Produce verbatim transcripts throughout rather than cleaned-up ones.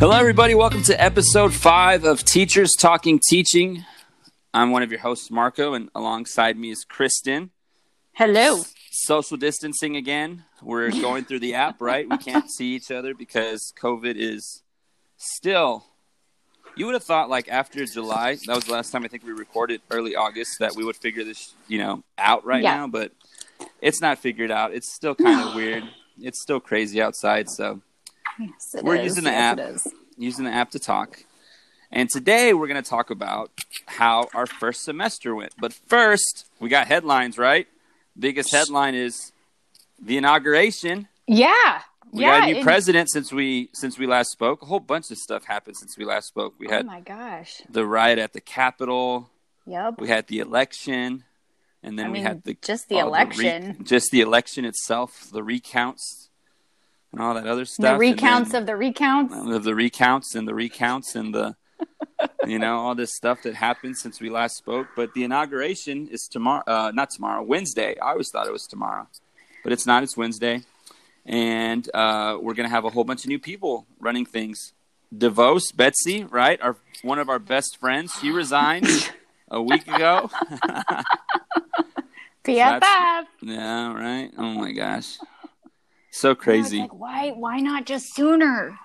Hello, everybody. Welcome to episode five of Teachers Talking Teaching. I'm one of your hosts, Marco, and alongside me is Kristen. Hello. S- social distancing again. We're going through the app, right? We can't see each other because COVID is still... You would have thought, like, after July, that was the last time I think we recorded, early August, that we would figure this, you know, out right yeah. now. But it's not figured out. It's still kind of weird. It's still crazy outside, so... Yes, we're is. using the yes, app, using the app to talk. And today we're going to talk about how our first semester went. But first, we got headlines, right? Biggest headline is the inauguration. Yeah. We yeah, got a new president it... since we since we last spoke. A whole bunch of stuff happened since we last spoke. We had oh my gosh. the riot at the Capitol. Yep. We had the election. And then I we mean, had the just the election. The re- just the election itself, the recounts. And all that other stuff. The recounts then, of the recounts. Of the recounts and the recounts and the, you know, all this stuff that happened since we last spoke. But the inauguration is tomorrow, uh, not tomorrow, Wednesday. I always thought it was tomorrow, but it's not. It's Wednesday. And uh, we're going to have a whole bunch of new people running things. DeVos, Betsy, right? Our, one of our best friends. She resigned a week ago. P F F. Yeah, right. Oh, my gosh. So crazy. Yeah, like, why why not just sooner?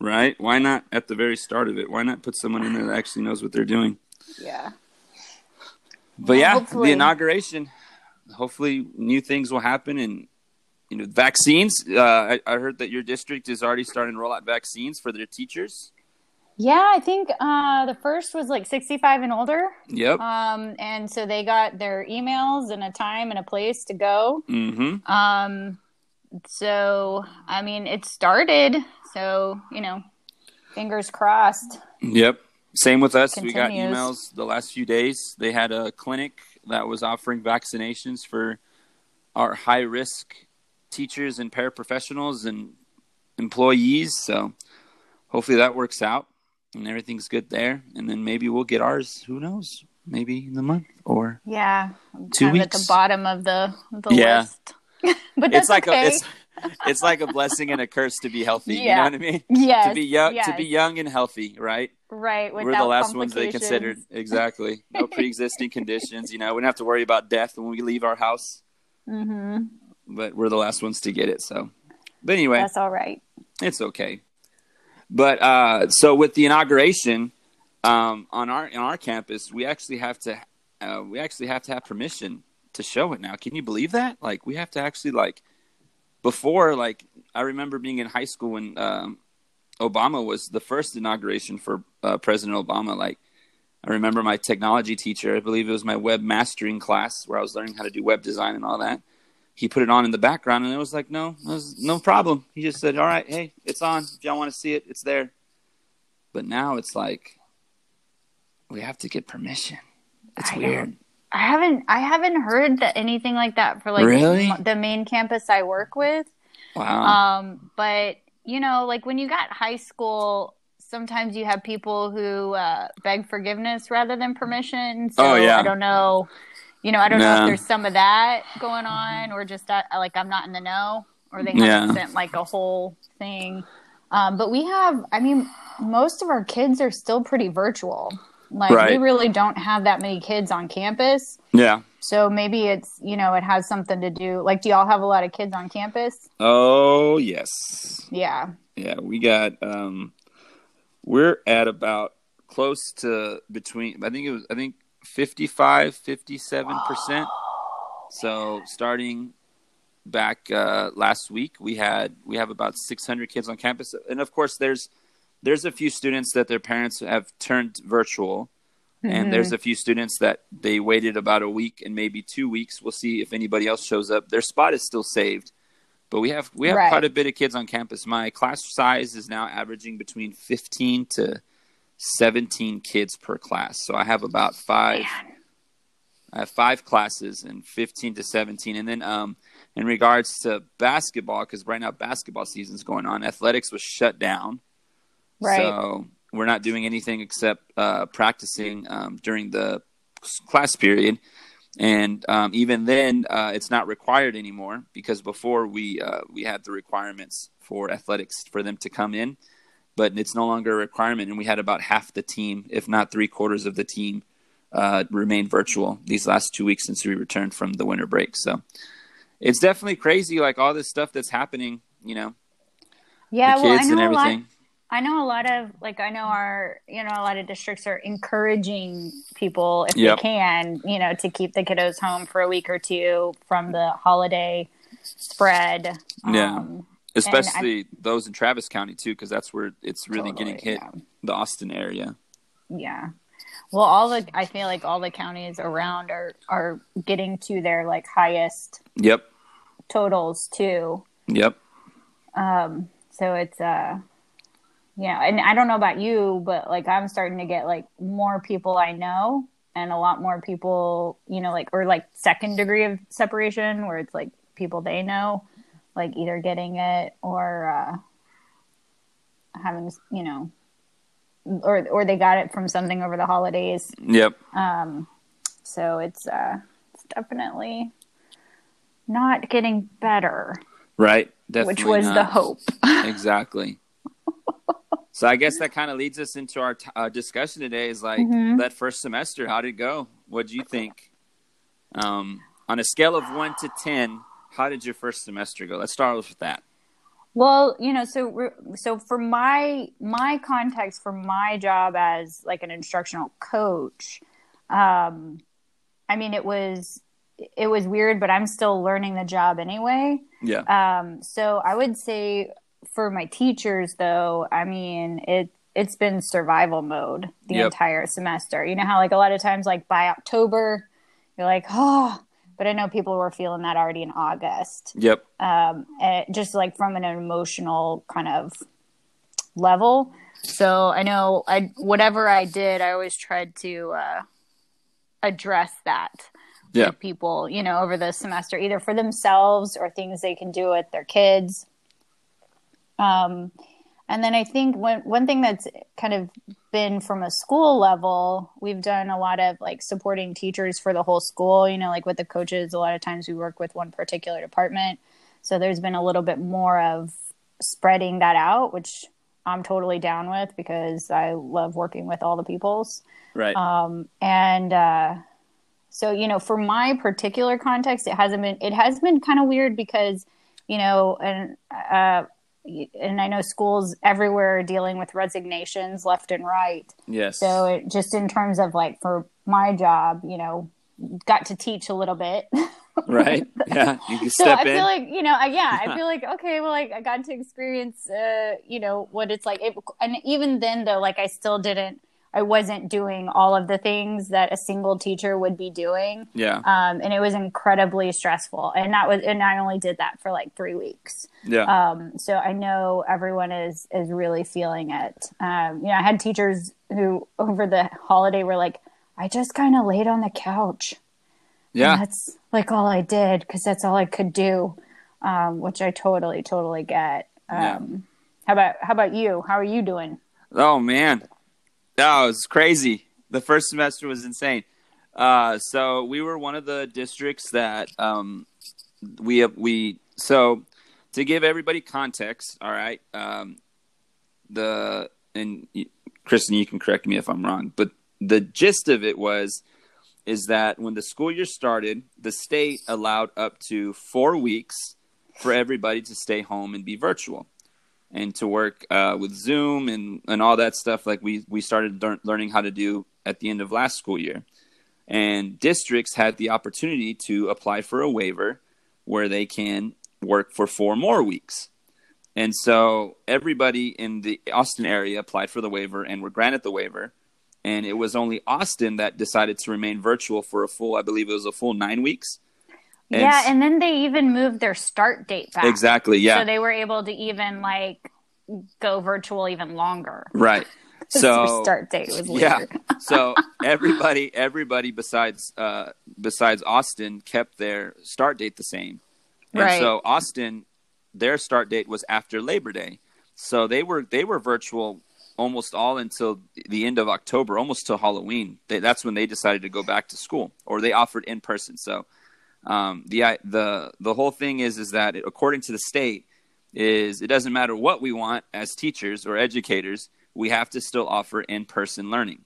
Right? Why not at the very start of it? Why not put someone in there that actually knows what they're doing? Yeah. But well, yeah, hopefully. The inauguration. Hopefully new things will happen, and you know, vaccines. Uh, I, I heard that your district is already starting to roll out vaccines for their teachers. Yeah, I think uh, the first was like sixty-five and older. Yep. Um, and so they got their emails and a time and a place to go. Mm-hmm. Um So, I mean, it started. So, you know, fingers crossed. Yep. Same with us. Continues. We got emails the last few days. They had a clinic that was offering vaccinations for our high-risk teachers and paraprofessionals and employees. So, hopefully that works out and everything's good there. And then maybe we'll get ours. Who knows? Maybe in the month or yeah, two kind of weeks. At the bottom of the, the yeah. list. But that's it's like okay. a, it's, it's like a blessing and a curse to be healthy. Yeah. You know what I mean? Yeah. To be young, yes. to be young and healthy, right? Right. Without We're the last ones they considered. Exactly. No pre-existing conditions. You know, we don't have to worry about death when we leave our house. Mm-hmm. But we're the last ones to get it. So, but anyway, that's all right. It's okay. But uh, so with the inauguration um, on our on our campus, we actually have to uh, we actually have to have permission to show it now. Can you believe that? Like, we have to actually, like, before, like, I remember being in high school when um, Obama was the first inauguration for uh, President Obama. Like, I remember my technology teacher, I believe it was my web mastering class where I was learning how to do web design and all that. He put it on in the background and it was like, no, it was no problem. He just said, all right, hey, it's on. If y'all want to see it, it's there. But now it's like, we have to get permission. It's I weird. Know. I haven't I haven't heard that anything like that for like really? the main campus I work with. Wow. Um, but you know, like when you got high school, sometimes you have people who uh, beg forgiveness rather than permission. So oh, yeah. I don't know, you know, I don't no. know if there's some of that going on or just that, like, I'm not in the know, or they haven't yeah. sent like a whole thing. Um, but we have, I mean, most of our kids are still pretty virtual. Like, right. we really don't have that many kids on campus. Yeah. So maybe it's, you know, it has something to do. Like, do y'all have a lot of kids on campus? Oh, yes. Yeah. Yeah, we got, um, we're at about close to between, I think it was, I think fifty-five, fifty-seven percent. Whoa. So starting back uh, last week, we had, we have about six hundred kids on campus. And of course, there's, There's a few students that their parents have turned virtual, mm-hmm. and there's a few students that they waited about a week and maybe two weeks. We'll see if anybody else shows up. Their spot is still saved, but we have we have right. quite a bit of kids on campus. My class size is now averaging between fifteen to seventeen kids per class. So I have about five. Man. I have five classes and fifteen to seventeen, and then um, in regards to basketball, because right now basketball season is going on. Athletics was shut down. Right. So we're not doing anything except uh, practicing um, during the class period. And um, even then, uh, it's not required anymore, because before we uh, we had the requirements for athletics for them to come in. but it's no longer a requirement. And we had about half the team, if not three quarters of the team, uh, remain virtual these last two weeks since we returned from the winter break. So it's definitely crazy, like all this stuff that's happening, you know, yeah, the kids well, I know and everything. A lot, I know a lot of, like, I know our, you know, a lot of districts are encouraging people, if yep. they can, you know, to keep the kiddos home for a week or two from the holiday spread. Um, yeah. Especially I, those in Travis County, too, because that's where it's really totally, getting hit, yeah. the Austin area. Yeah. Well, all the I feel like all the counties around are, are getting to their, like, highest yep. totals, too. Yep. Um. So it's, uh, yeah, and I don't know about you, but, like, I'm starting to get, like, more people I know and a lot more people, you know, like, or, like, second degree of separation where it's, like, people they know. Like either getting it or uh, having, you know, or or they got it from something over the holidays. Yep. Um. So it's uh, it's definitely not getting better. Right. Definitely. Which was not. The hope. Exactly. So I guess that kind of leads us into our t- uh, discussion today. Is like mm-hmm. that first semester. How did it go? What did you think? Um, on a scale of one to ten. How did your first semester go? Let's start with that. Well, you know, so so for my my context for my job as like an instructional coach, um, I mean it was it was weird, but I'm still learning the job anyway. Yeah. Um, so I would say for my teachers, though, I mean it it's been survival mode the yep. entire semester. You know how like a lot of times like by October, you're like, oh. But I know people were feeling that already in August. Yep. Um, just like from an emotional kind of level. So I know I whatever I did, I always tried to uh, address that yeah. with people, you know, over the semester, either for themselves or things they can do with their kids. Um, and then I think one one thing that's kind of been from a school level, we've done a lot of like supporting teachers for the whole school, you know, like with the coaches, a lot of times we work with one particular department. So there's been a little bit more of spreading that out, which I'm totally down with because I love working with all the pupils. Right. Um, and uh, so, you know, for my particular context, it hasn't been, it has been kind of weird because, you know, and, uh, and I know schools everywhere are dealing with resignations left and right. Yes. So it just in terms of like for my job, you know, got to teach a little bit. Right. Yeah. You can so step I in. feel like, you know, I, yeah, I feel like, okay, well, like I got to experience, uh, you know, what it's like. It, and even then though, like I still didn't, I wasn't doing all of the things that a single teacher would be doing. Yeah. Um, and it was incredibly stressful. And that was, and I only did that for like three weeks. Yeah. Um, so I know everyone is, is really feeling it. Um, you know, I had teachers who over the holiday were like, I just kind of laid on the couch. Yeah. And that's like all I did. Cause that's all I could do. Um, which I totally, totally get. Um, yeah. how about, how about you? How are you doing? Oh man. No, it was crazy. The first semester was insane. Uh, so we were one of the districts that um, we we so to give everybody context. All right, um, the and Kristen, you can correct me if I'm wrong, but the gist of it was is that when the school year started, the state allowed up to four weeks for everybody to stay home and be virtual. And to work uh, with Zoom and, and all that stuff, like we, we started lear- learning how to do at the end of last school year. And districts had the opportunity to apply for a waiver where they can work for four more weeks. And so everybody in the Austin area applied for the waiver and were granted the waiver. And it was only Austin that decided to remain virtual for a full, I believe it was a full nine weeks. And yeah, and then they even moved their start date back. Exactly, yeah. So they were able to even, like, go virtual even longer. Right. So their start date was weird. Yeah. So everybody everybody besides uh, besides Austin kept their start date the same. And right. So Austin, their start date was after Labor Day. So they were they were virtual almost all until the end of October, almost till Halloween. They, that's when they decided to go back to school, or they offered in person. So Um, the the the whole thing is is that it, according to the state, is it doesn't matter what we want as teachers or educators, we have to still offer in-person learning.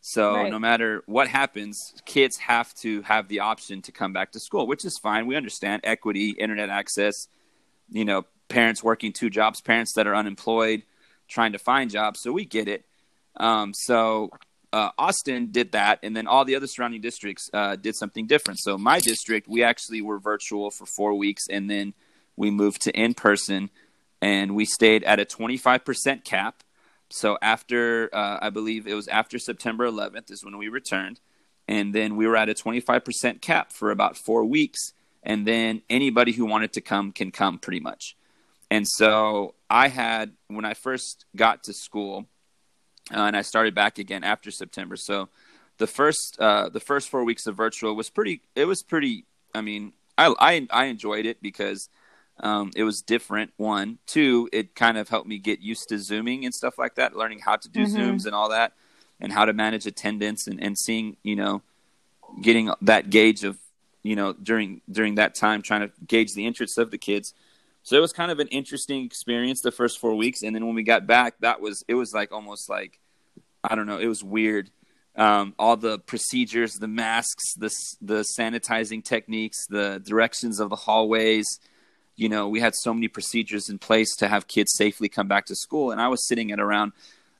So right. no matter what happens, kids have to have the option to come back to school, which is fine. We understand equity, internet access, you know, parents working two jobs, parents that are unemployed, trying to find jobs. So we get it. Um, so uh, Austin did that. And then all the other surrounding districts uh, did something different. So my district, we actually were virtual for four weeks. And then we moved to in-person, and we stayed at a twenty-five percent cap. So after, uh, I believe it was after September eleventh is when we returned. And then we were at a twenty-five percent cap for about four weeks. And then anybody who wanted to come can come pretty much. And so I had, when I first got to school uh, and I started back again after September. So the first, uh, the first four weeks of virtual was pretty, it was pretty, I mean, I, I, I enjoyed it because Um, it was different. One, two, it kind of helped me get used to Zooming and stuff like that, learning how to do mm-hmm. Zooms and all that, and how to manage attendance and, and seeing, you know, getting that gauge of, you know, during, during that time, trying to gauge the interests of the kids. So it was kind of an interesting experience the first four weeks. And then when we got back, that was, it was like, almost like, I don't know, it was weird. Um, all the procedures, the masks, the, the sanitizing techniques, the directions of the hallways, you know, we had so many procedures in place to have kids safely come back to school. And I was sitting at around,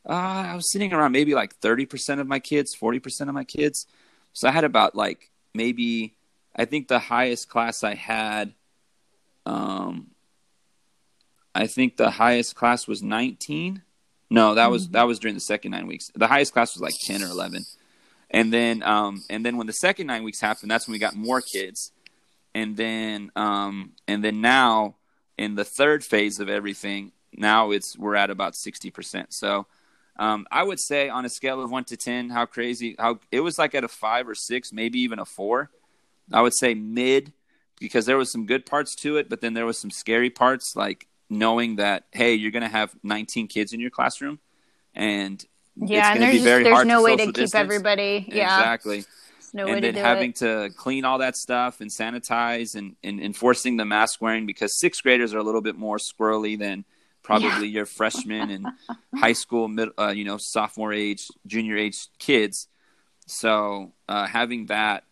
uh, I was sitting around maybe like thirty percent of my kids, forty percent of my kids. So I had about like maybe, I think the highest class I had, um, I think the highest class was nineteen. No, that mm-hmm. was, that was during the second nine weeks. The highest class was like ten or eleven. And then, um, and then when the second nine weeks happened, that's when we got more kids. And then, um, and then now in the third phase of everything, now it's, we're at about sixty percent. So, um, I would say on a scale of one to ten, how crazy, how it was like at a five or six, maybe even a four, I would say mid, because there was some good parts to it, but then there was some scary parts, like knowing that, hey, you're going to have nineteen kids in your classroom, and yeah, it's going to be very hard to social distance. There's no way to keep everybody. Yeah, exactly. No and way then to do having it. To clean all that stuff and sanitize and, and enforcing the mask wearing, because sixth graders are a little bit more squirrely than probably yeah. your freshmen and high school, mid, uh, you know, sophomore age, junior age kids. So uh, having that,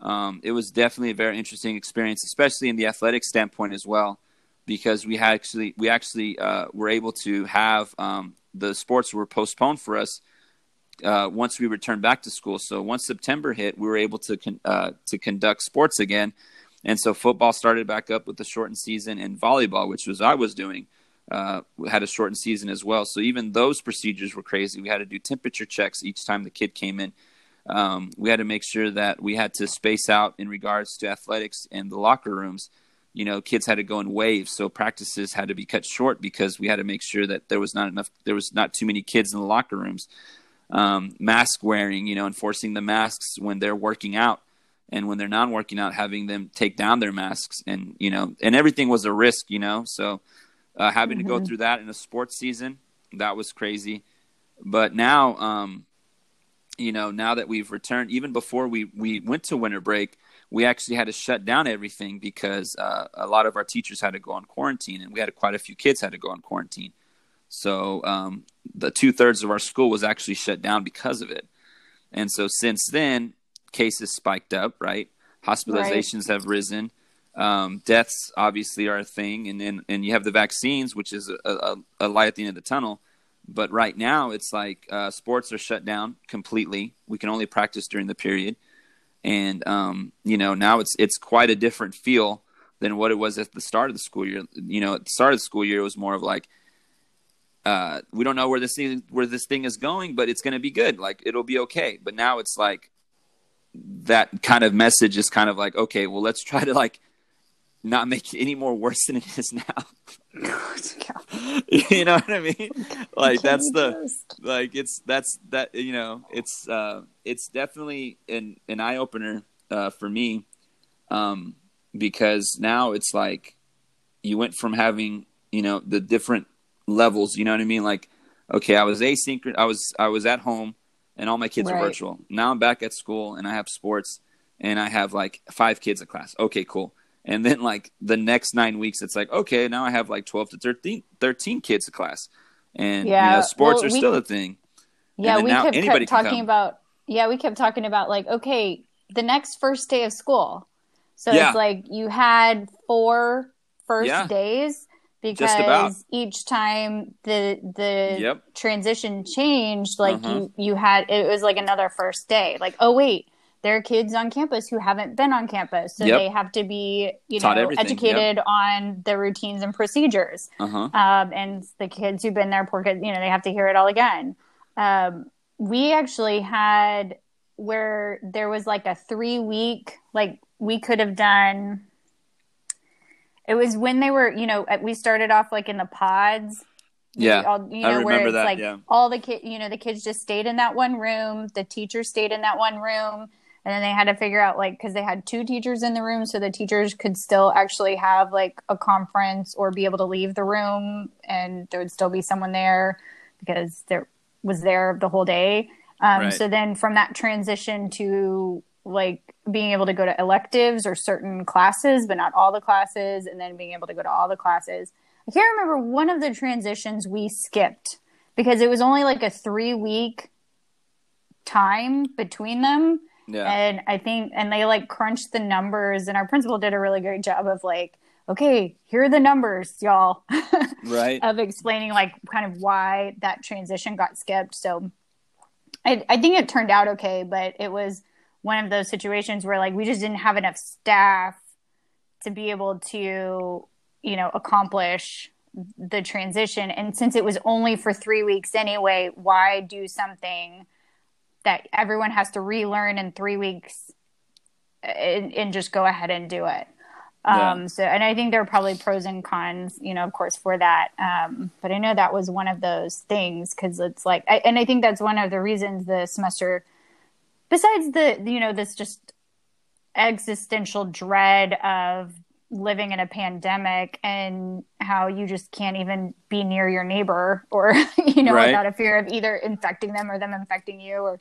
um, it was definitely a very interesting experience, especially in the athletic standpoint as well, because we had actually we actually uh, were able to have um, the sports were postponed for us. Uh, once we returned back to school. So once September hit, we were able to con- uh, to conduct sports again. And so football started back up with the shortened season, and volleyball, which was I was doing, uh, had a shortened season as well. So even those procedures were crazy. We had to do temperature checks each time the kid came in. Um, we had to make sure that we had to space out in regards to athletics and the locker rooms. You know, kids had to go in waves, so practices had to be cut short because we had to make sure that there was not enough, there was not too many kids in the locker rooms. Um, mask wearing, you know, enforcing the masks when they're working out, and when they're not working out, having them take down their masks, and, you know, and everything was a risk, you know, so uh, having mm-hmm. to go through that in a sports season, that was crazy. But now, um, you know, now that we've returned, even before we, we went to winter break, we actually had to shut down everything because uh, a lot of our teachers had to go on quarantine, and we had quite a few kids had to go on quarantine. So um, the two thirds of our school was actually shut down because of it. And so since then, cases spiked up, right? Hospitalizations right. have risen. Um, deaths obviously are a thing. And then, and you have the vaccines, which is a, a, a light at the end of the tunnel. But right now it's like uh, sports are shut down completely. We can only practice during the period. And, um, you know, now it's, it's quite a different feel than what it was at the start of the school year. You know, at the start of the school year, it was more of like, Uh, we don't know where this thing, where this thing is going, but it's going to be good. Like, it'll be okay. But now it's like that kind of message is kind of like, okay, well, let's try to like not make it any more worse than it is now. You know what I mean? Like, that's the, like, it's, that's that, you know, it's, uh, it's definitely an, an eye opener, uh, for me. Um, because now it's like you went from having, you know, the different levels, you know what I mean? Like, okay, I was asynchronous. I was I was at home, and all my kids right. were virtual. Now I'm back at school, and I have sports, and I have like five kids a class. Okay, cool. And then like the next nine weeks, it's like, okay, now I have like twelve to thirteen kids a class. And yeah, you know, sports well, are we, still a thing. Yeah, we kept, kept talking about, yeah, we kept talking about like, okay, the next first day of school. So yeah. it's like you had four first yeah. days because each time the the yep. transition changed, like uh-huh. you, you had, it was like another first day. Like, oh wait, there are kids on campus who haven't been on campus. So yep. they have to be, you Taught know, everything. educated yep. on the routines and procedures. Uh-huh. Um, and the kids who've been there, poor kids, you know, they have to hear it all again. Um, we actually had where there was like a three week, like we could have done, it was when they were, you know, we started off like in the pods. Yeah, all, you know, I remember where it's that, like yeah. all the kids, you know, the kids just stayed in that one room. The teacher stayed in that one room. And then they had to figure out, like, because they had two teachers in the room, so the teachers could still actually have, like, a conference or be able to leave the room, and there would still be someone there because there was there the whole day. Um, right. So then from that transition to, like, being able to go to electives or certain classes, but not all the classes, and then being able to go to all the classes. I can't remember one of the transitions we skipped because it was only, like, a three-week time between them. Yeah. And I think, and they like crunched the numbers, and our principal did a really great job of like, okay, here are the numbers, y'all. Right. Of explaining like kind of why that transition got skipped. So I, I think it turned out okay, but it was one of those situations where like we just didn't have enough staff to be able to, you know, accomplish the transition. And since it was only for three weeks anyway, why do something that everyone has to relearn in three weeks and, and just go ahead and do it. Um, yeah. So, and I think there are probably pros and cons, you know, of course for that. Um, but I know that was one of those things. Cause it's like, I, and I think that's one of the reasons the semester, besides the, you know, this just existential dread of living in a pandemic and how you just can't even be near your neighbor or, you know, right. without a fear of either infecting them or them infecting you or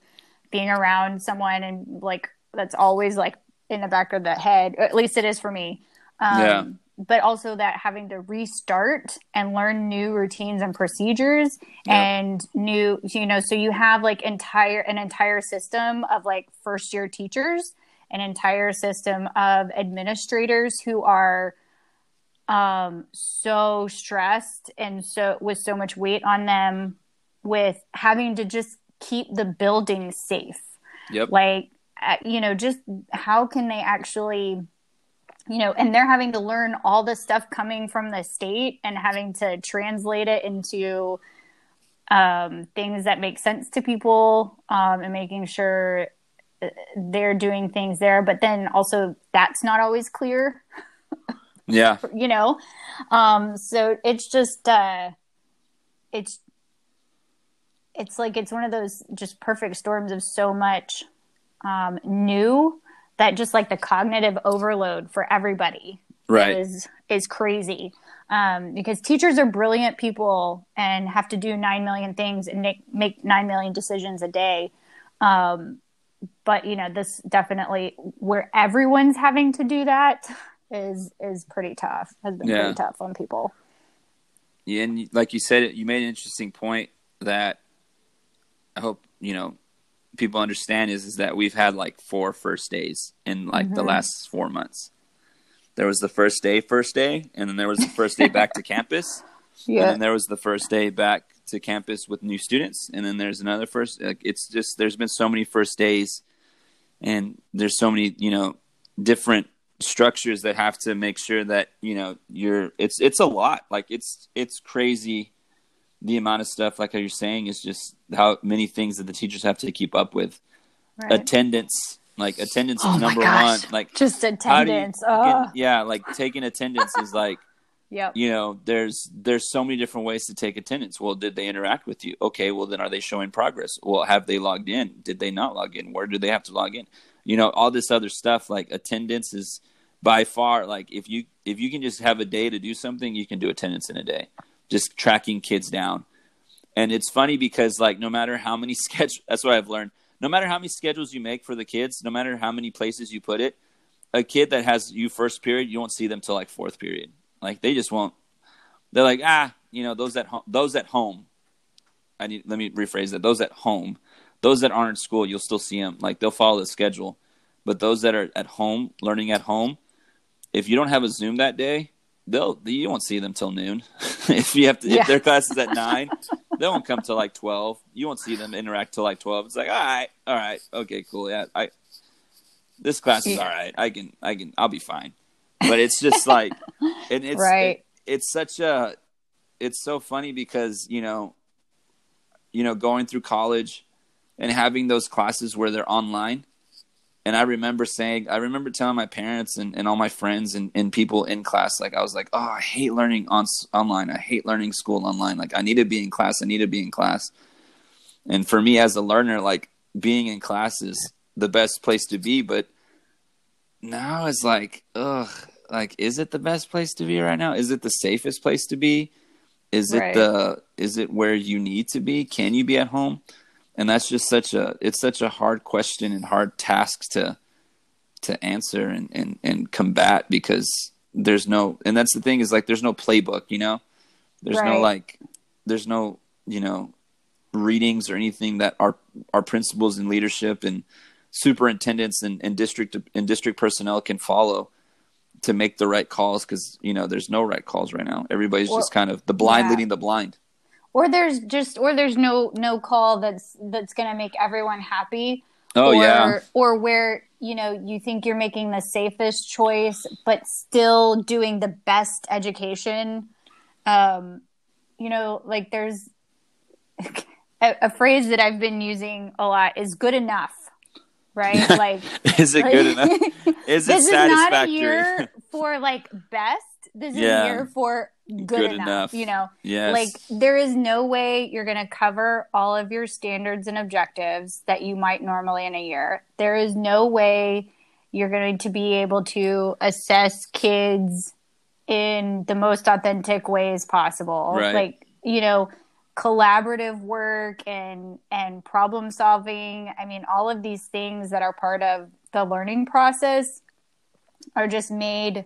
being around someone. And like, that's always like in the back of the head, or at least it is for me. Um, yeah. But also that having to restart and learn new routines and procedures yeah. and new, you know, so you have like entire, an entire system of like first year teachers, an entire system of administrators who are um, so stressed and so with so much weight on them with having to just keep the building safe. Yep. Like, you know, just how can they actually, you know, and they're having to learn all the stuff coming from the state and having to translate it into um, things that make sense to people um, and making sure they're doing things there, but then also that's not always clear. Yeah. You know? Um, so it's just, uh, it's, it's like, it's one of those just perfect storms of so much, um, new that just like the cognitive overload for everybody right. is, is crazy. Um, because teachers are brilliant people and have to do nine million things and make, make nine million decisions a day. Um, But, you know, this definitely where everyone's having to do that is is pretty tough, has been yeah. pretty tough on people. Yeah, and like you said, you made an interesting point that I hope, you know, people understand is, is that we've had like four first days in like mm-hmm. the last four months. There was the first day, first day, and then there was the first day back to campus. Yeah. And then there was the first day back to campus with new students, and then there's another first. Like, it's just there's been so many first days, and there's so many you know different structures that have to make sure that you know you're. It's it's a lot. Like it's it's crazy the amount of stuff. Like how you're saying is just how many things that the teachers have to keep up with. Right. Attendance, like attendance oh is number one. Like just attendance. Oh. Yeah, like taking attendance is like. Yep. You know, there's there's so many different ways to take attendance. Well, did they interact with you? Okay, well, then are they showing progress? Well, have they logged in? Did they not log in? Where do they have to log in? You know, all this other stuff, like attendance is by far, like if you if you can just have a day to do something, you can do attendance in a day, just tracking kids down. And it's funny because like no matter how many schedules, that's what I've learned, no matter how many schedules you make for the kids, no matter how many places you put it, a kid that has you first period, you won't see them till like fourth period. Like they just won't. They're like, ah, you know, those at home, those at home. I need, let me rephrase that. Those at home, those that aren't in school, you'll still see them. Like they'll follow the schedule, but those that are at home, learning at home, if you don't have a Zoom that day, they'll, you won't see them till noon. If you have to, yeah. if their class is at nine, they won't come till like twelve. You won't see them interact till like twelve. It's like, all right, all right. Okay, cool. Yeah. I, this class is yeah. all right. I can, I can, I'll be fine. But it's just like, and it's, right. it, it's such a, it's so funny because, you know, you know, going through college and having those classes where they're online. And I remember saying, I remember telling my parents and, and all my friends and, and people in class, like, I was like, oh, I hate learning on online. I hate learning school online. Like I need to be in class. I need to be in class. And for me as a learner, like being in class is the best place to be. But now it's like, ugh, like, is it the best place to be right now? Is it the safest place to be? Is it right. the, is it where you need to be? Can you be at home? And that's just such a, it's such a hard question and hard task to, to answer and, and, and combat because there's no, and that's the thing is like, there's no playbook, you know, there's right. no, like, there's no, you know, readings or anything that our, our principals in leadership and superintendents and, and district and district personnel can follow to make the right calls. Cause you know, there's no right calls right now. Everybody's well, just kind of the blind yeah. leading the blind. Or there's just, or there's no, no call that's, that's going to make everyone happy. Oh or, yeah. Or where, you know, you think you're making the safest choice, but still doing the best education. Um, you know, like there's a, a phrase that I've been using a lot is good enough, right? Like, is it like, good enough? Is it satisfactory? This is not a year for like best. This yeah. is a year for good, good enough, enough, you know, yes. like there is no way you're going to cover all of your standards and objectives that you might normally in a year. There is no way you're going to be able to assess kids in the most authentic ways possible. Right. Like, you know, collaborative work and, and problem solving. I mean, all of these things that are part of the learning process are just made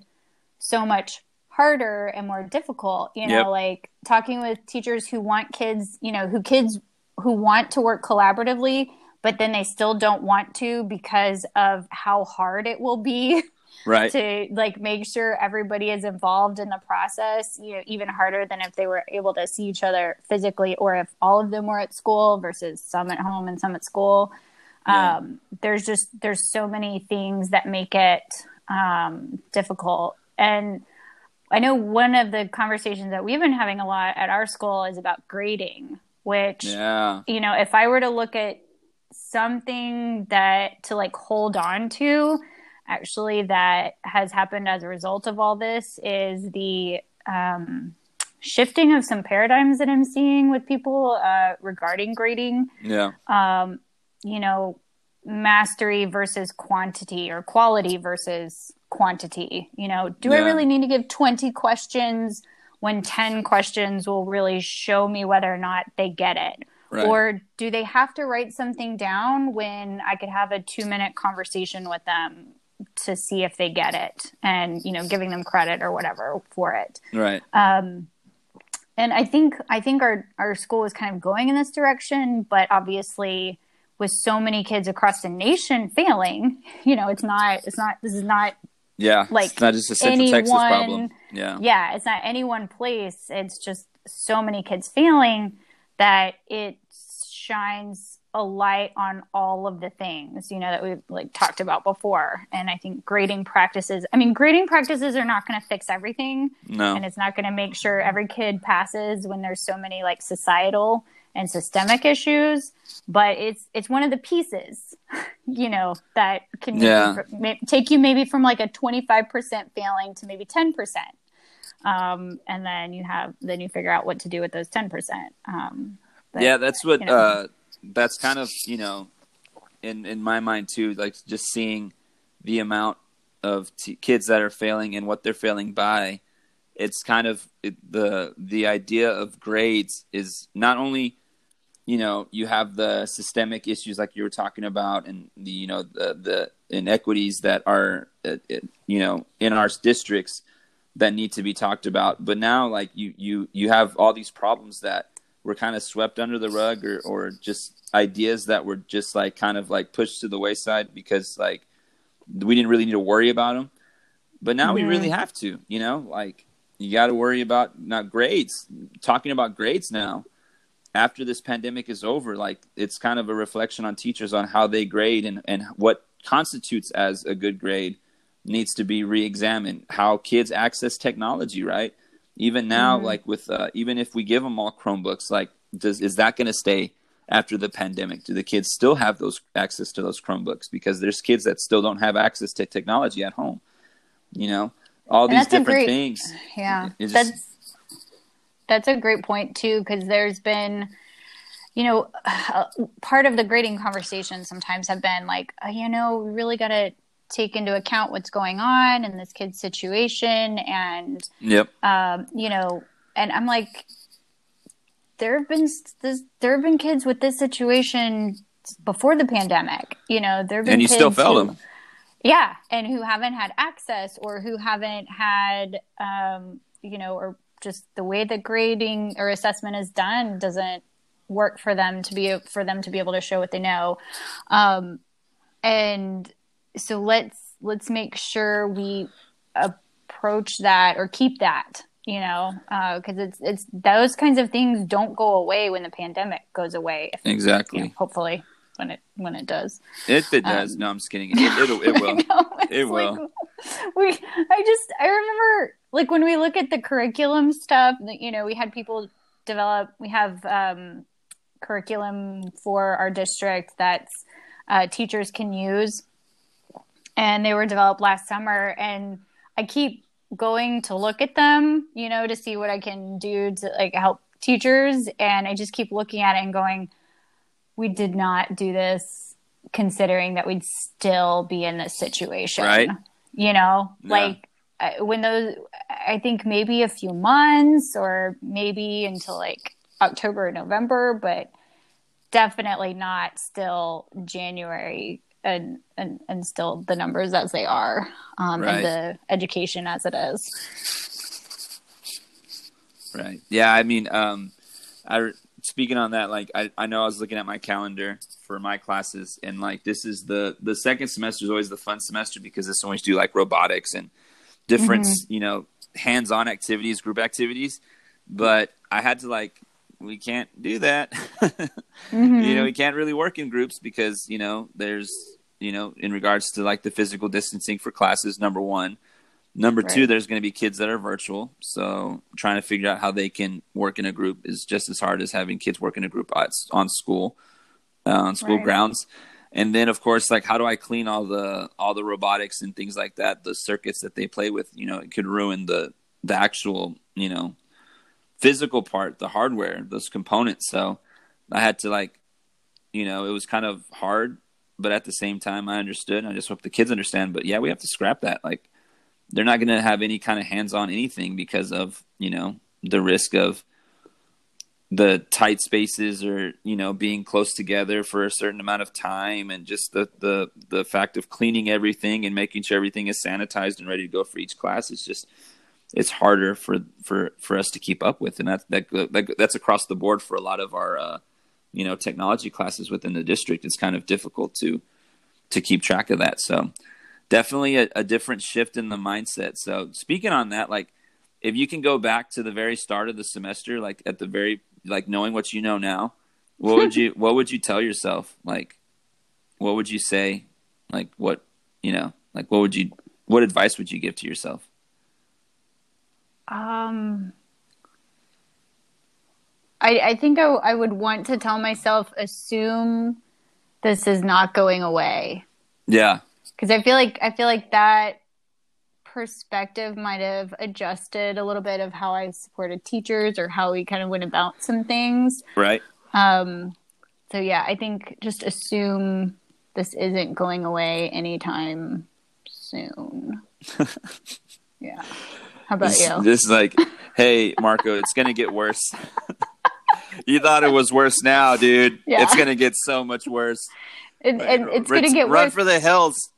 so much harder and more difficult, you know, yep. like talking with teachers who want kids, you know, who kids who want to work collaboratively, but then they still don't want to because of how hard it will be right. to like make sure everybody is involved in the process, you know, even harder than if they were able to see each other physically or if all of them were at school versus some at home and some at school. Yeah. Um, there's just, there's so many things that make it um, difficult. And I know one of the conversations that we've been having a lot at our school is about grading, which, yeah. you know, if I were to look at something that to like hold on to actually that has happened as a result of all this is the um, shifting of some paradigms that I'm seeing with people uh, regarding grading. Yeah. Um, you know, mastery versus quantity or quality versus quantity, you know, do yeah. I really need to give twenty questions when ten questions will really show me whether or not they get it? Right. Or do they have to write something down when I could have a two minute conversation with them to see if they get it and, you know, giving them credit or whatever for it. Right. Um, and I think, I think our, our school is kind of going in this direction, but obviously with so many kids across the nation failing, you know, it's not, it's not, this is not, yeah. Like it's not just a Central any Texas one, problem. Yeah. Yeah. It's not any one place. It's just so many kids failing that it shines a light on all of the things, you know, that we've like talked about before. And I think grading practices, I mean, grading practices are not going to fix everything. No. And it's not going to make sure every kid passes when there's so many like societal and systemic issues, but it's it's one of the pieces, you know, that can yeah. maybe, take you maybe from like a twenty-five percent failing to maybe ten percent. Um, and then you have, then you figure out what to do with those ten percent. Um, but, yeah, that's what, you know. uh, that's kind of, you know, in, in my mind too, like just seeing the amount of t- kids that are failing and what they're failing by. It's kind of it, the, the idea of grades is not only you know, you have the systemic issues like you were talking about, and the, you know, the, the inequities that are, you know, in our districts that need to be talked about. But now, like, you, you, you have all these problems that were kind of swept under the rug, or, or just ideas that were just like kind of like pushed to the wayside because like we didn't really need to worry about them. But now mm-hmm. we really have to, you know, like you got to worry about not grades, talking about grades now. After this pandemic is over, like it's kind of a reflection on teachers on how they grade, and, and what constitutes as a good grade needs to be reexamined. How kids access technology, right? Even now, mm-hmm. like with uh, even if we give them all Chromebooks, like does is that going to stay after the pandemic? Do the kids still have those access to those Chromebooks? Because there's kids that still don't have access to technology at home. You know, all and these different great, things. Yeah, it, it just, that's. That's a great point, too, because there's been, you know, uh, part of the grading conversation sometimes have been like, oh, you know, we really got to take into account what's going on in this kid's situation. And, yep. um, you know, and I'm like, there have been this, there have been kids with this situation before the pandemic, you know, there have been and you kids still failed who, them. Yeah. And who haven't had access, or who haven't had, um, you know, or just the way that grading or assessment is done doesn't work for them to be for them to be able to show what they know. Um, and so let's, let's make sure we approach that or keep that, you know, uh, cause it's, it's those kinds of things don't go away when the pandemic goes away. If, exactly. You know, hopefully when it, when it does. If it does. Um, no, I'm just kidding. It, it'll, it will. know, it will. Like, we, I just, I remember like when we look at the curriculum stuff, you know, we had people develop, we have um, curriculum for our district that uh, teachers can use, and they were developed last summer, and I keep going to look at them, you know, to see what I can do to like help teachers. And I just keep looking at it and going, we did not do this considering that we'd still be in this situation. Right. You know, yeah. like uh, when those, I think maybe a few months or maybe until like October or November, but definitely not still January and, and, and still the numbers as they are, um, right. and the education as it is. Right. Yeah. I mean, um, I speaking on that, like I, I know I was looking at my calendar for my classes, and like this is the the second semester is always the fun semester, because this one we do like robotics and different mm-hmm. you know, hands-on activities, group activities, but I had to like, we can't do that. mm-hmm. You know, we can't really work in groups because, you know, there's, you know, in regards to like the physical distancing for classes, number one, number right. two, there's going to be kids that are virtual, so trying to figure out how they can work in a group is just as hard as having kids work in a group on school Uh, on school right. grounds. And then of course, like how do I clean all the all the robotics and things like that, the circuits that they play with, you know, it could ruin the the actual, you know, physical part, the hardware, those components. So I had to like, you know, it was kind of hard, but at the same time I understood, and I just hope the kids understand. But yeah, we have to scrap that. Like they're not going to have any kind of hands-on anything because of, you know, the risk of the tight spaces, or, you know, being close together for a certain amount of time, and just the, the, the fact of cleaning everything and making sure everything is sanitized and ready to go for each class. It's just, it's harder for, for, for us to keep up with. And that's, that, that, that's across the board for a lot of our, uh, you know, technology classes within the district. It's kind of difficult to, to keep track of that. So definitely a, a different shift in the mindset. So speaking on that, like if you can go back to the very start of the semester, like at the very, like knowing what you know now, what would you, what would you tell yourself? Like, what would you say? Like what, you know, like what would you, what advice would you give to yourself? Um, I, I think I, I would want to tell myself, assume this is not going away. Yeah. Cause I feel like, I feel like that perspective might have adjusted a little bit of how I supported teachers or how we kind of went about some things. Right. Um, so yeah, I think just assume this isn't going away anytime soon. Yeah. How about this, you? This is like, hey, Marco, it's going to get worse. You thought it was worse now, dude. Yeah. It's going to get so much worse. It, right. And it's going to get run worse. Run for the hills.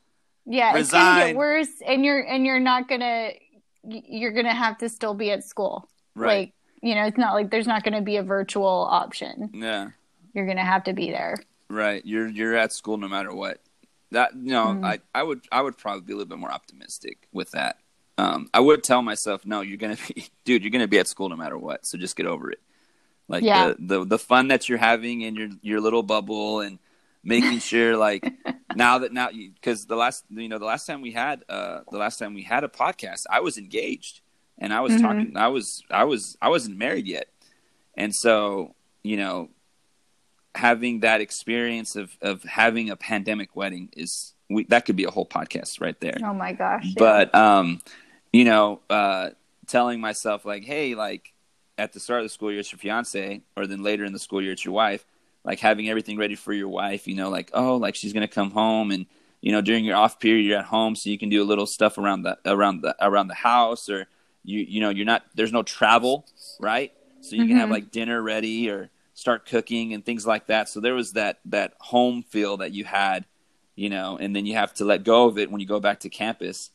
Yeah, Resign. It's going to get worse, and you're and you're not going to you're going to have to still be at school. Right. Like, you know, it's not like there's not going to be a virtual option. Yeah. You're going to have to be there. Right. You're you're at school no matter what. That you know, mm-hmm. I, I would I would probably be a little bit more optimistic with that. Um, I would tell myself, no, you're going to be, dude, you're going to be at school no matter what. So just get over it. Like yeah. the, the, the fun that you're having in your, your little bubble and making sure like now that now, you, cause the last, you know, the last time we had, uh, the last time we had a podcast, I was engaged and I was mm-hmm. talking, I was, I was, I wasn't married yet. And so, you know, having that experience of, of having a pandemic wedding is, we, that could be a whole podcast right there. Oh my gosh. Yeah. But, um, you know, uh, telling myself like, hey, like at the start of the school year, it's your fiance, or then later in the school year, it's your wife, like having everything ready for your wife, you know, like, oh, like she's going to come home and, you know, during your off period, you're at home. So you can do a little stuff around the, around the, around the house, or you, you know, you're not, there's no travel, right? So you mm-hmm. can have like dinner ready or start cooking and things like that. So there was that, that home feel that you had, you know, and then you have to let go of it when you go back to campus.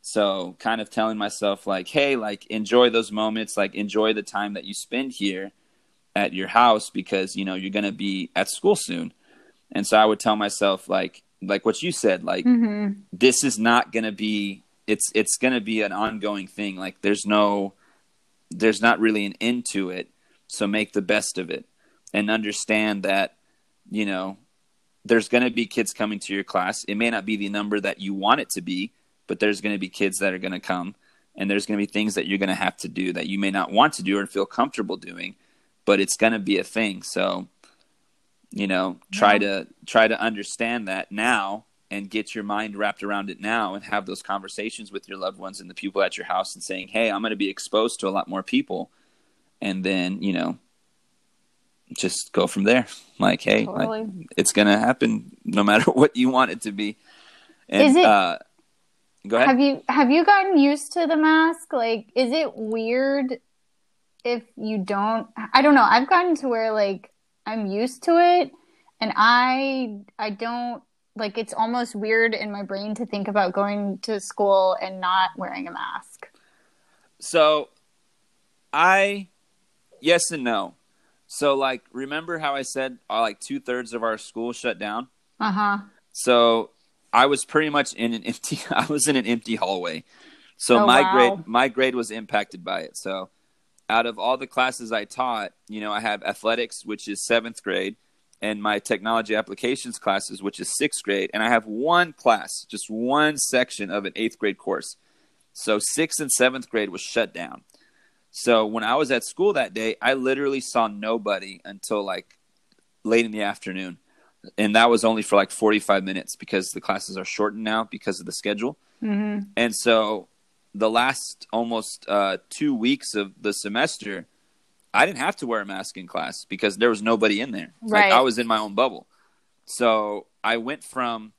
So kind of telling myself like, hey, like enjoy those moments, like enjoy the time that you spend here at your house, because, you know, you're going to be at school soon. And so I would tell myself like, like what you said, like, mm-hmm. this is not going to be, it's, it's going to be an ongoing thing. Like there's no, there's not really an end to it. So make the best of it and understand that, you know, there's going to be kids coming to your class. It may not be the number that you want it to be, but there's going to be kids that are going to come, and there's going to be things that you're going to have to do that you may not want to do or feel comfortable doing, but it's going to be a thing. So, you know, try yeah. to try to understand that now and get your mind wrapped around it now and have those conversations with your loved ones and the people at your house and saying, hey, I'm going to be exposed to a lot more people. And then, you know, just go from there. Like, hey, totally. Like, it's going to happen no matter what you want it to be. And, Is it- uh, Go ahead. Have you have you gotten used to the mask? Like, is it weird if you don't? I don't know. I've gotten to where like I'm used to it, and I I don't like. It's almost weird in my brain to think about going to school and not wearing a mask. So, I yes and no. So like, remember how I said uh, like two thirds of our school shut down? Uh huh. So. I was pretty much in an empty, I was in an empty hallway. So oh, my wow. grade, my grade was impacted by it. So out of all the classes I taught, you know, I have athletics, which is seventh grade, and my technology applications classes, which is sixth grade. And I have one class, just one section of an eighth grade course. So sixth and seventh grade was shut down. So when I was at school that day, I literally saw nobody until like late in the afternoon. And that was only for like forty-five minutes because the classes are shortened now because of the schedule. Mm-hmm. And so the last almost uh, two weeks of the semester, I didn't have to wear a mask in class because there was nobody in there. Right. Like I was in my own bubble. So I went from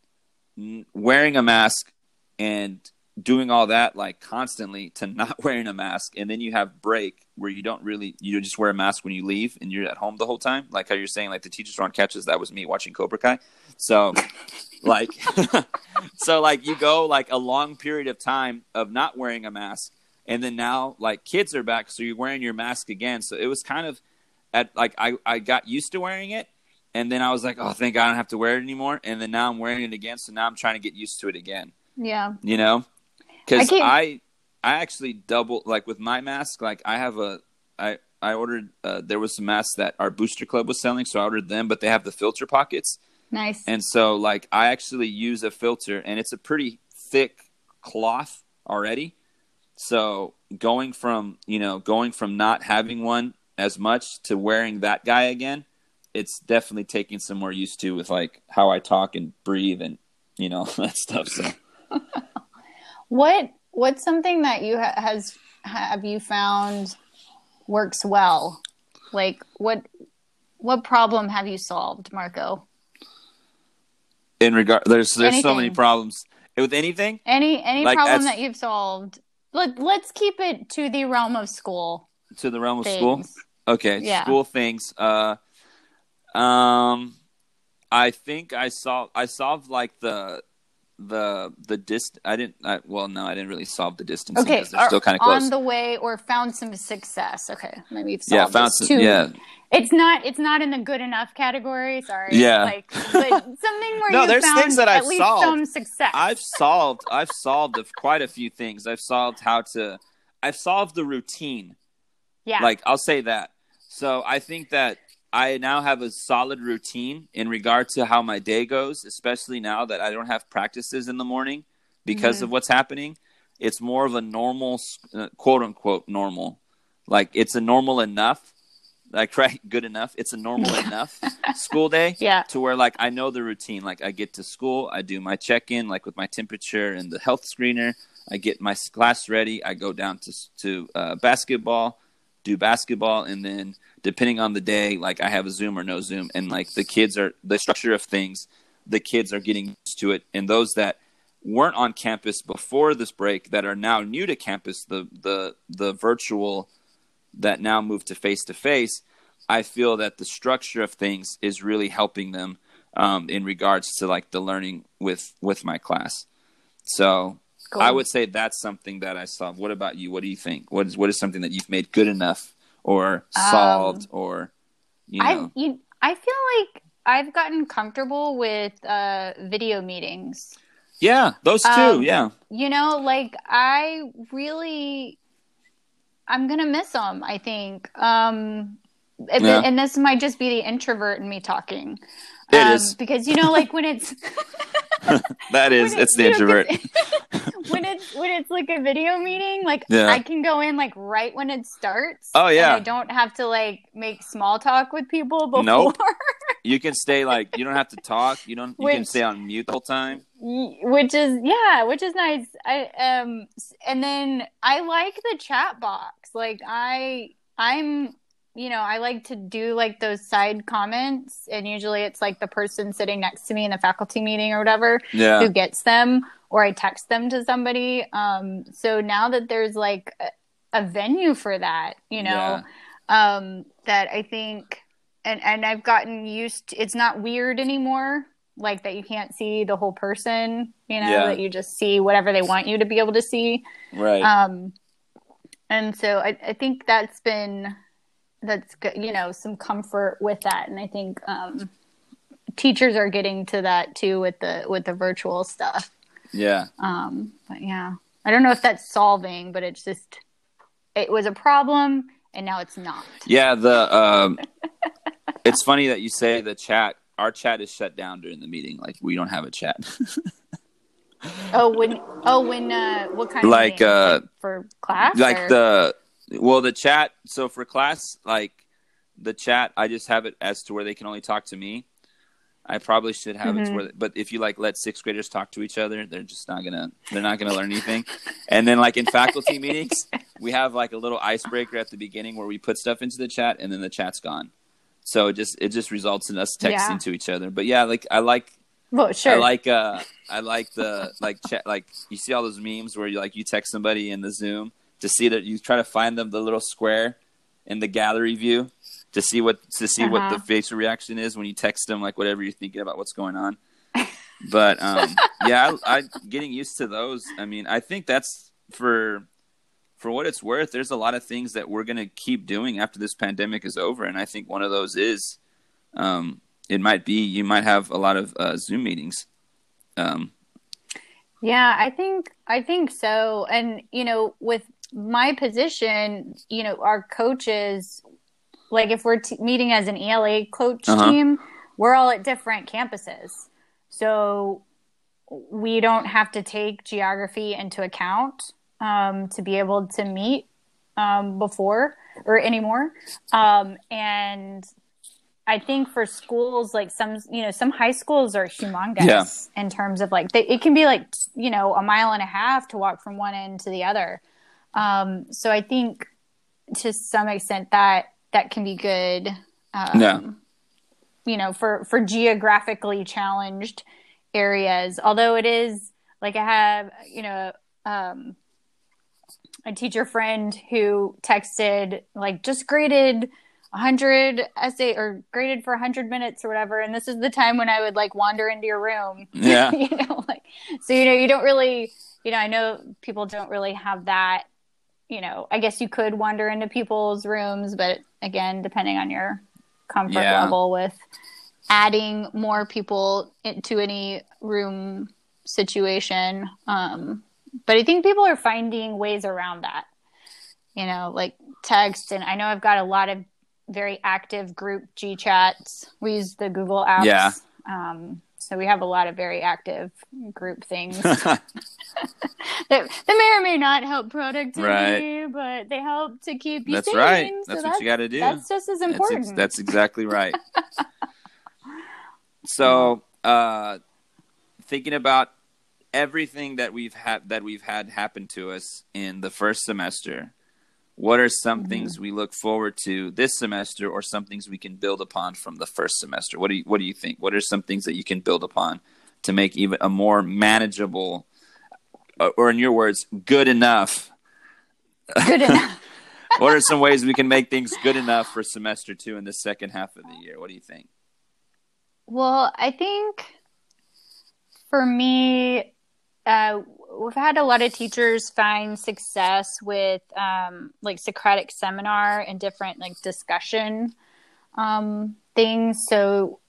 wearing a mask and doing all that like constantly to not wearing a mask. And then you have break where you don't really, you just wear a mask when you leave and you're at home the whole time. Like how you're saying, like the teachers were on couches. That was me watching Cobra Kai. So like, so like you go like a long period of time of not wearing a mask. And then now like kids are back. So you're wearing your mask again. So it was kind of at like, I, I got used to wearing it. And then I was like, oh, thank God I don't have to wear it anymore. And then now I'm wearing it again. So now I'm trying to get used to it again. Yeah. You know? Because I, I, I actually double like with my mask. Like I have a, I, I ordered. Uh, there was some masks that our booster club was selling, so I ordered them. But they have the filter pockets. Nice. And so like I actually use a filter, and it's a pretty thick cloth already. So going from you know going from not having one as much to wearing that guy again, it's definitely taking some more used to with like how I talk and breathe and you know that stuff. So. What what's something that you ha- has have you found works well? Like what what problem have you solved, Marco? In regard, there's there's anything. So many problems with anything. Any any like, problem that you've solved? Let let's keep it to the realm of school. To the realm of things. School. Okay. Yeah. School things. Uh, um, I think I saw, I solved like the, the, the dist. I didn't, I, well, no, I didn't really solve the distance. Okay. They're still kind of close. On the way or found some success. Okay. Maybe you've solved yeah, found some, too. Yeah. It's not, it's not in the good enough category. Sorry. Yeah. Like, but something where no, you there's found things that I've at least solved. Some success. I've solved, I've solved quite a few things. I've solved how to, I've solved the routine. Yeah. Like, I'll say that. So I think that I now have a solid routine in regard to how my day goes, especially now that I don't have practices in the morning because mm-hmm. of what's happening. It's more of a normal, uh, quote unquote, normal. Like, it's a normal enough. Like, right? Good enough. It's a normal enough school day yeah. to where, like, I know the routine. Like, I get to school. I do my check-in, like, with my temperature and the health screener. I get my class ready. I go down to to uh, basketball, do basketball. And then depending on the day, like, I have a Zoom or no Zoom. And, like, the kids are – the structure of things, the kids are getting used to it. And those that weren't on campus before this break that are now new to campus, the the the virtual – that now move to face-to-face, I feel that the structure of things is really helping them um, in regards to, like, the learning with, with my class. So cool. I would say that's something that I solved. What about you? What do you think? What is what is something that you've made good enough or solved um, or, you know? I, you, I feel like I've gotten comfortable with uh, video meetings. Yeah, those two, um, yeah. You know, like, I really... I'm going to miss them, I think. Um, if yeah. it, and this might just be the introvert in me talking. It um, is. Because, you know, like when it's... that is, it's, it's the introvert. It's, when, it's, when it's like a video meeting, like yeah. I can go in like right when it starts. Oh, yeah. And I don't have to like make small talk with people before. Nope. You can stay like, you don't have to talk. You don't. You which, can stay on mute the whole time. Which is, yeah, which is nice. I um, and then I like the chat box. Like I, I'm, you know, I like to do like those side comments, and usually it's like the person sitting next to me in a faculty meeting or whatever yeah. who gets them, or I text them to somebody. Um, so now that there's like a, a venue for that, you know, yeah. um, that I think. And and I've gotten used to, it's not weird anymore, like that you can't see the whole person, you know, yeah. that you just see whatever they want you to be able to see. Right. Um, and so I, I think that's been, that's, you know, some comfort with that. And I think um, teachers are getting to that too with the, with the virtual stuff. Yeah. Um, but yeah, I don't know if that's solving, but it's just, it was a problem and now it's not. Yeah. The, um, it's funny that you say the chat. Our chat is shut down during the meeting. Like, we don't have a chat. oh, when? Oh, when? Uh, what kind? Like, of thing? Uh, like for class? Like or? the well, the chat. So for class, like the chat, I just have it as to where they can only talk to me. I probably should have mm-hmm. it to where. But if you like let sixth graders talk to each other, they're just not gonna. They're not gonna learn anything. And then like in faculty meetings, we have like a little icebreaker at the beginning where we put stuff into the chat, and then the chat's gone. So it just it just results in us texting yeah. to each other. But yeah, like I like well, sure. I like uh I like the like chat like you see all those memes where you like you text somebody in the Zoom to see that you try to find them the little square in the gallery view to see what to see uh-huh. what the facial reaction is when you text them like whatever you're thinking about what's going on. But um yeah, I, I getting used to those. I mean, I think that's for For what it's worth, there's a lot of things that we're going to keep doing after this pandemic is over. And I think one of those is um, it might be you might have a lot of uh, Zoom meetings. Um, yeah, I think I think so. And, you know, with my position, you know, our coaches, like if we're t- meeting as an E L A coach uh-huh. team, we're all at different campuses. So we don't have to take geography into account. Um, to be able to meet um, before or anymore. Um, and I think for schools, like some, you know, some high schools are humongous yeah. in terms of like, they, it can be like, you know, a mile and a half to walk from one end to the other. Um, so I think to some extent that that can be good, um, yeah. you know, for, for geographically challenged areas. Although it is like I have, you know, um, a teacher friend who texted, like, just graded one hundred essay or graded for one hundred minutes or whatever, and this is the time when I would like wander into your room. Yeah. You know, like, so, you know, you don't really, you know, I know people don't really have that, you know, I guess you could wander into people's rooms, but again, depending on your comfort yeah. level with adding more people into any room situation. Um, but I think people are finding ways around that, you know, like text. And I know I've got a lot of very active group G chats. We use the Google apps. Yeah. Um, so we have a lot of very active group things that, that may or may not help productivity, right. but they help to keep you that's sane. Right. That's so what that's, you got to do. That's just as important. That's, ex- that's exactly right. So, uh, thinking about everything that we've had that we've had happen to us in the first semester, what are some mm-hmm. things we look forward to this semester, or some things we can build upon from the first semester? What do you, what do you think? What are some things that you can build upon to make even a more manageable, or in your words, good enough? Good enough. What are some ways we can make things good enough for semester two in the second half of the year? What do you think? Well, I think for me, uh, we've had a lot of teachers find success with um, like Socratic seminar and different like discussion um, things. So,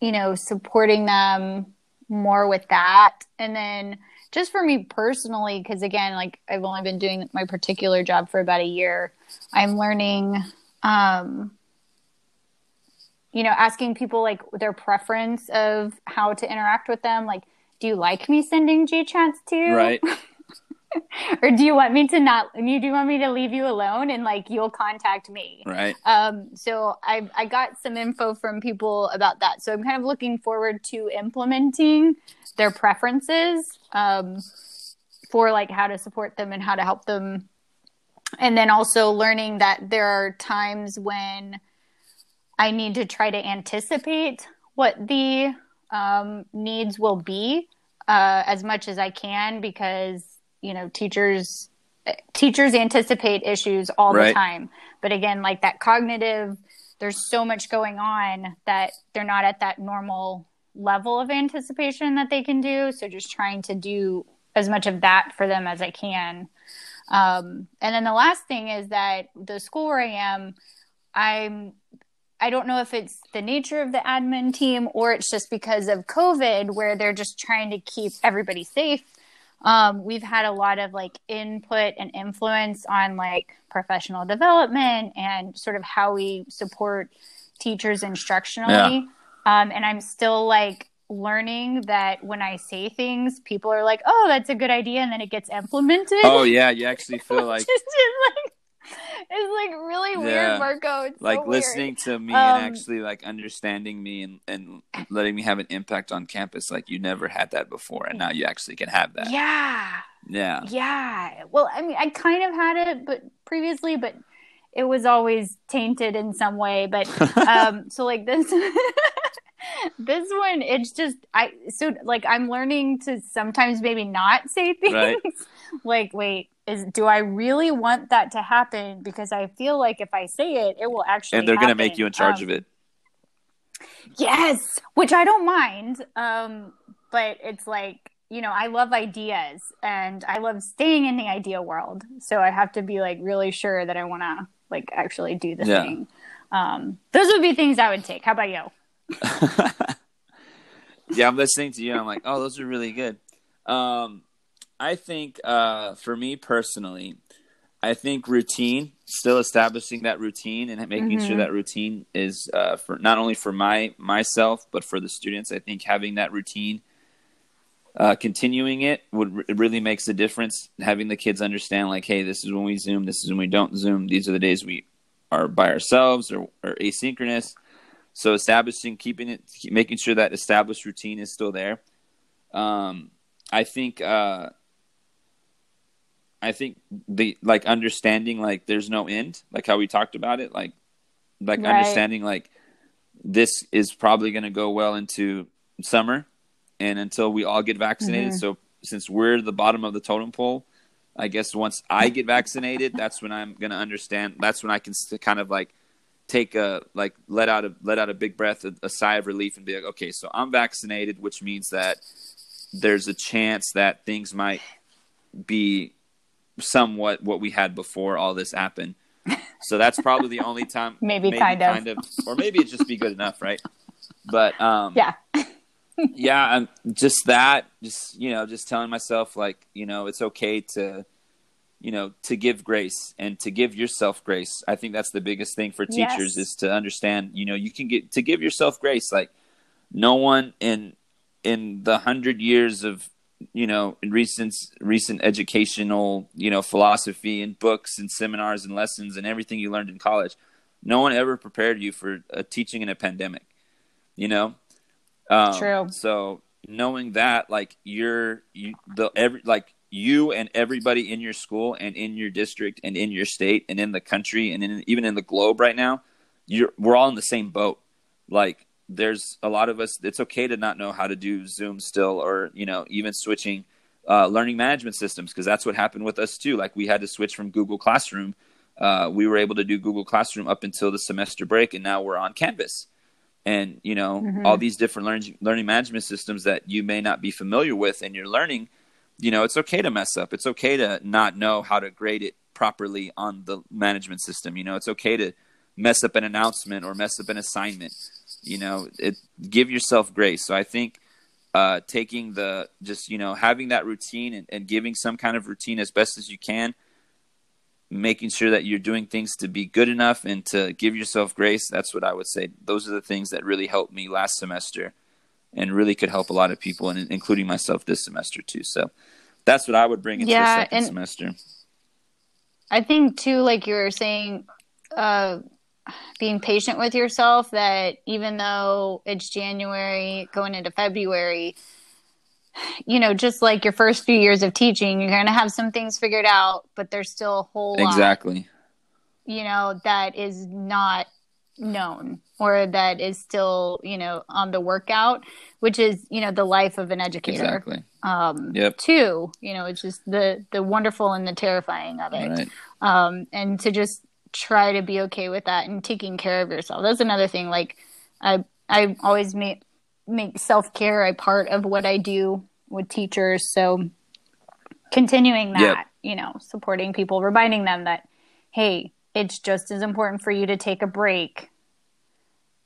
you know, supporting them more with that. And then just for me personally, because again, like I've only been doing my particular job for about a year, I'm learning um you know, asking people like their preference of how to interact with them. Like, do you like me sending G chats to you? Right. Or do you want me to not, do you want me to leave you alone and like, you'll contact me. Right. Um, so I, I got some info from people about that. So I'm kind of looking forward to implementing their preferences, um, for like how to support them and how to help them. And then also learning that there are times when I need to try to anticipate what the um, needs will be uh, as much as I can, because, you know, teachers teachers anticipate issues all right. the time. But again, like that cognitive, there's so much going on that they're not at that normal level of anticipation that they can do. So just trying to do as much of that for them as I can. Um, and then the last thing is that the school where I am, I'm I don't know if it's the nature of the admin team or it's just because of COVID where they're just trying to keep everybody safe. Um, we've had a lot of like input and influence on like professional development and sort of how we support teachers instructionally. Yeah. Um, and I'm still like learning that when I say things, people are like, oh, that's a good idea. And then it gets implemented. Oh yeah. You actually feel like... It's like really weird, yeah. Marco. It's like so weird. Listening to me um, and actually like understanding me and, and letting me have an impact on campus. Like you never had that before, and now you actually can have that. Yeah. Yeah. Yeah. Well, I mean, I kind of had it, but previously, but it was always tainted in some way. But um, so like this, this one, it's just I. So like I'm learning to sometimes maybe not say things. Right. Like wait. Is, do I really want that to happen? Because I feel like if I say it, it will actually and they're going to make you in charge um, of it. Yes, which I don't mind. Um, but it's like, you know, I love ideas and I love staying in the idea world. So I have to be like really sure that I want to like actually do the yeah. thing. Um, those would be things I would take. How about you? Yeah, I'm listening to you. I'm like, oh, those are really good. Um, I think uh, for me personally, I think routine, still establishing that routine and making mm-hmm. sure that routine is uh, for not only for my myself, but for the students. I think having that routine, uh, continuing it would it really makes a difference. Having the kids understand like, hey, this is when we Zoom. This is when we don't Zoom. These are the days we are by ourselves or, or asynchronous. So establishing, keeping it, making sure that established routine is still there. Um, I think... Uh, I think the like understanding like there's no end, like how we talked about it, like like right. understanding like this is probably going to go well into summer and until we all get vaccinated. Mm-hmm. So since we're the bottom of the totem pole, I guess once I get vaccinated, that's when I'm going to understand. That's when I can kind of like take a like let out a let out a big breath, a, a sigh of relief, and be like, okay, so I'm vaccinated, which means that there's a chance that things might be somewhat what we had before all this happened. So that's probably the only time. maybe, maybe kind, kind of. of, or maybe it'd just be good enough, right? But um, yeah, yeah, I'm just that, just you know, just telling myself like, you know, it's okay to. you know, to give grace and to give yourself grace. I think that's the biggest thing for teachers yes. is to understand, you know, you can get to give yourself grace. Like no one in, in the hundred years of, you know, in recent, recent educational, you know, philosophy and books and seminars and lessons and everything you learned in college, no one ever prepared you for a teaching in a pandemic, you know? Um, True. So knowing that, like you're, you, the, every, like, you and everybody in your school and in your district and in your state and in the country and in, even in the globe right now, you're, we're all in the same boat. Like there's a lot of us, it's okay to not know how to do Zoom still, or, you know, even switching uh, learning management systems. Cause that's what happened with us too. Like we had to switch from Google Classroom. Uh, we were able to do Google Classroom up until the semester break. And now we're on Canvas and, you know, mm-hmm. all these different learning, learning management systems that you may not be familiar with in your learning. You know, it's okay to mess up. It's okay to not know how to grade it properly on the management system. You know, it's okay to mess up an announcement or mess up an assignment. You know, it, give yourself grace. So I think uh, taking the just, you know, having that routine and, and giving some kind of routine as best as you can, making sure that you're doing things to be good enough and to give yourself grace. That's what I would say. Those are the things that really helped me last semester. And really could help a lot of people, and including myself this semester too. So that's what I would bring into yeah, the second and semester. I think too, like you were saying, uh, being patient with yourself, that even though it's January going into February, you know, just like your first few years of teaching, you're going to have some things figured out, but there's still a whole lot, exactly, you know, that is not known or that is still, you know, on the workout, which is, you know, the life of an educator. Exactly. Um, yep. Too, you know, it's just the, the wonderful and the terrifying of it. Right. Um, and to just try to be okay with that and taking care of yourself. That's another thing. Like I, I always make, make self-care a part of what I do with teachers. So continuing that, yep. you know, supporting people, reminding them that, hey, it's just as important for you to take a break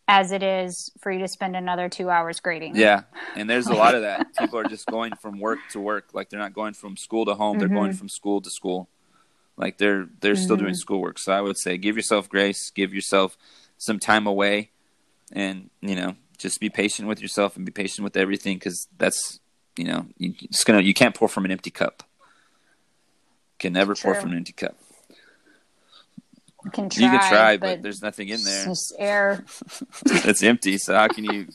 as it is for you to spend another two hours grading. Yeah. And there's a lot of that. People are just going from work to work. Like they're not going from school to home. Mm-hmm. They're going from school to school. Like they're, they're mm-hmm. still doing schoolwork. So I would say, give yourself grace, give yourself some time away, and, you know, just be patient with yourself and be patient with everything. Cause that's, you know, you just gonna, you can't pour from an empty cup. Can never True. pour from an empty cup. Can try, you can try, but, but there's nothing in there. It's air. It's empty, so how can you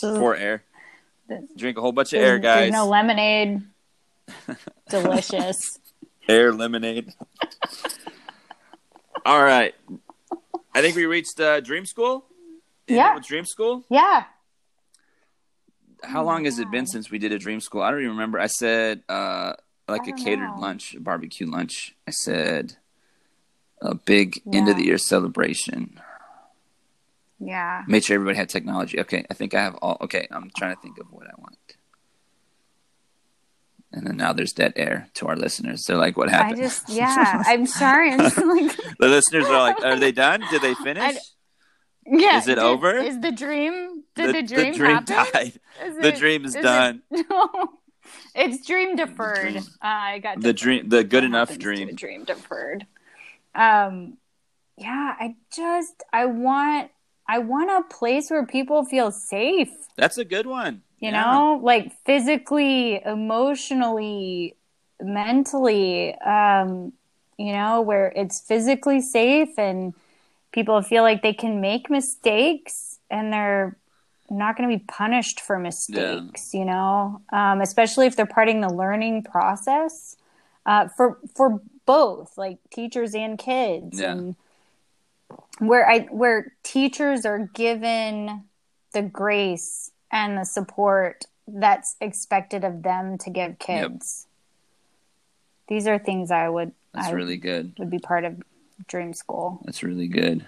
pour air? Drink a whole bunch of air, guys. There's no lemonade. Delicious. Air lemonade. All right. I think we reached uh, Dream School. Yeah. Dream School? Yeah. How long yeah. has it been since we did a Dream School? I don't even remember. I said uh, like I a catered know. lunch, a barbecue lunch. I said... A big yeah. end of the year celebration. Yeah. Made sure everybody had technology. Okay. I think I have all. Okay. I'm trying to think of what I want. And then now there's dead air to our listeners. They're like, what happened? I just, yeah. I'm sorry. I'm just like... The listeners are like, are they done? Did they finish? I'd... Yeah. Is it did, over? Is the dream, did the, the dream, the dream happen? Died. It, the dream is, is done. It... No. It's dream deferred. Dream. Uh, I got the dream, the good enough dream. Dream deferred. Um, yeah, I just, I want, I want a place where people feel safe. That's a good one. You yeah. know, like physically, emotionally, mentally, um, you know, where it's physically safe and people feel like they can make mistakes and they're not going to be punished for mistakes, yeah. you know, um, especially if they're part of the learning process, uh, for, for both like teachers and kids yeah. and where I, where teachers are given the grace and the support that's expected of them to give kids. Yep. These are things I would, that's I really good. Would be part of Dream School. That's really good.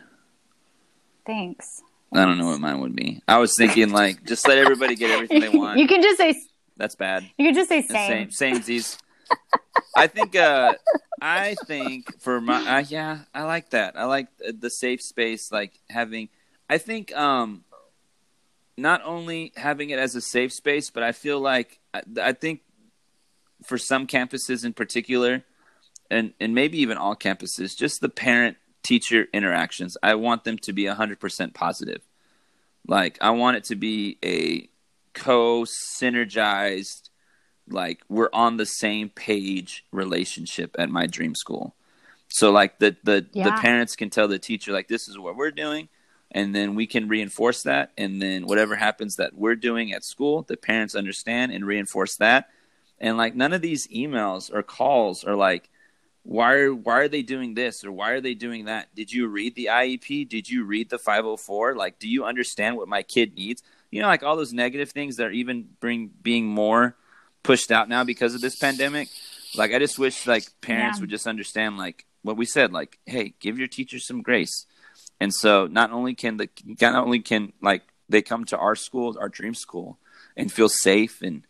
Thanks. I don't know what mine would be. I was thinking, like, just let everybody get everything they want. You can just say... That's bad. You can just say same. Same, samesies. I think, uh, I think for my... Uh, yeah, I like that. I like the safe space, like, having... I think um, not only having it as a safe space, but I feel like... I, I think for some campuses in particular, and, and maybe even all campuses, just the parent... teacher interactions, I want them to be one hundred percent positive. Like, I want it to be a co-synergized, like, we're on the same page relationship at my dream school. So, like, the the, yeah. the parents can tell the teacher, like, this is what we're doing, and then we can reinforce that, and then whatever happens that we're doing at school, the parents understand and reinforce that. And, like, none of these emails or calls are, like, Why are, why are they doing this or why are they doing that? Did you read the I E P? Did you read the five oh four? Like, do you understand what my kid needs? You know, like all those negative things that are even bring, being more pushed out now because of this pandemic. Like, I just wish, like, parents yeah. would just understand, like, what we said. Like, hey, give your teachers some grace. And so not only can the not only can, like, they come to our school, our dream school, and feel safe and,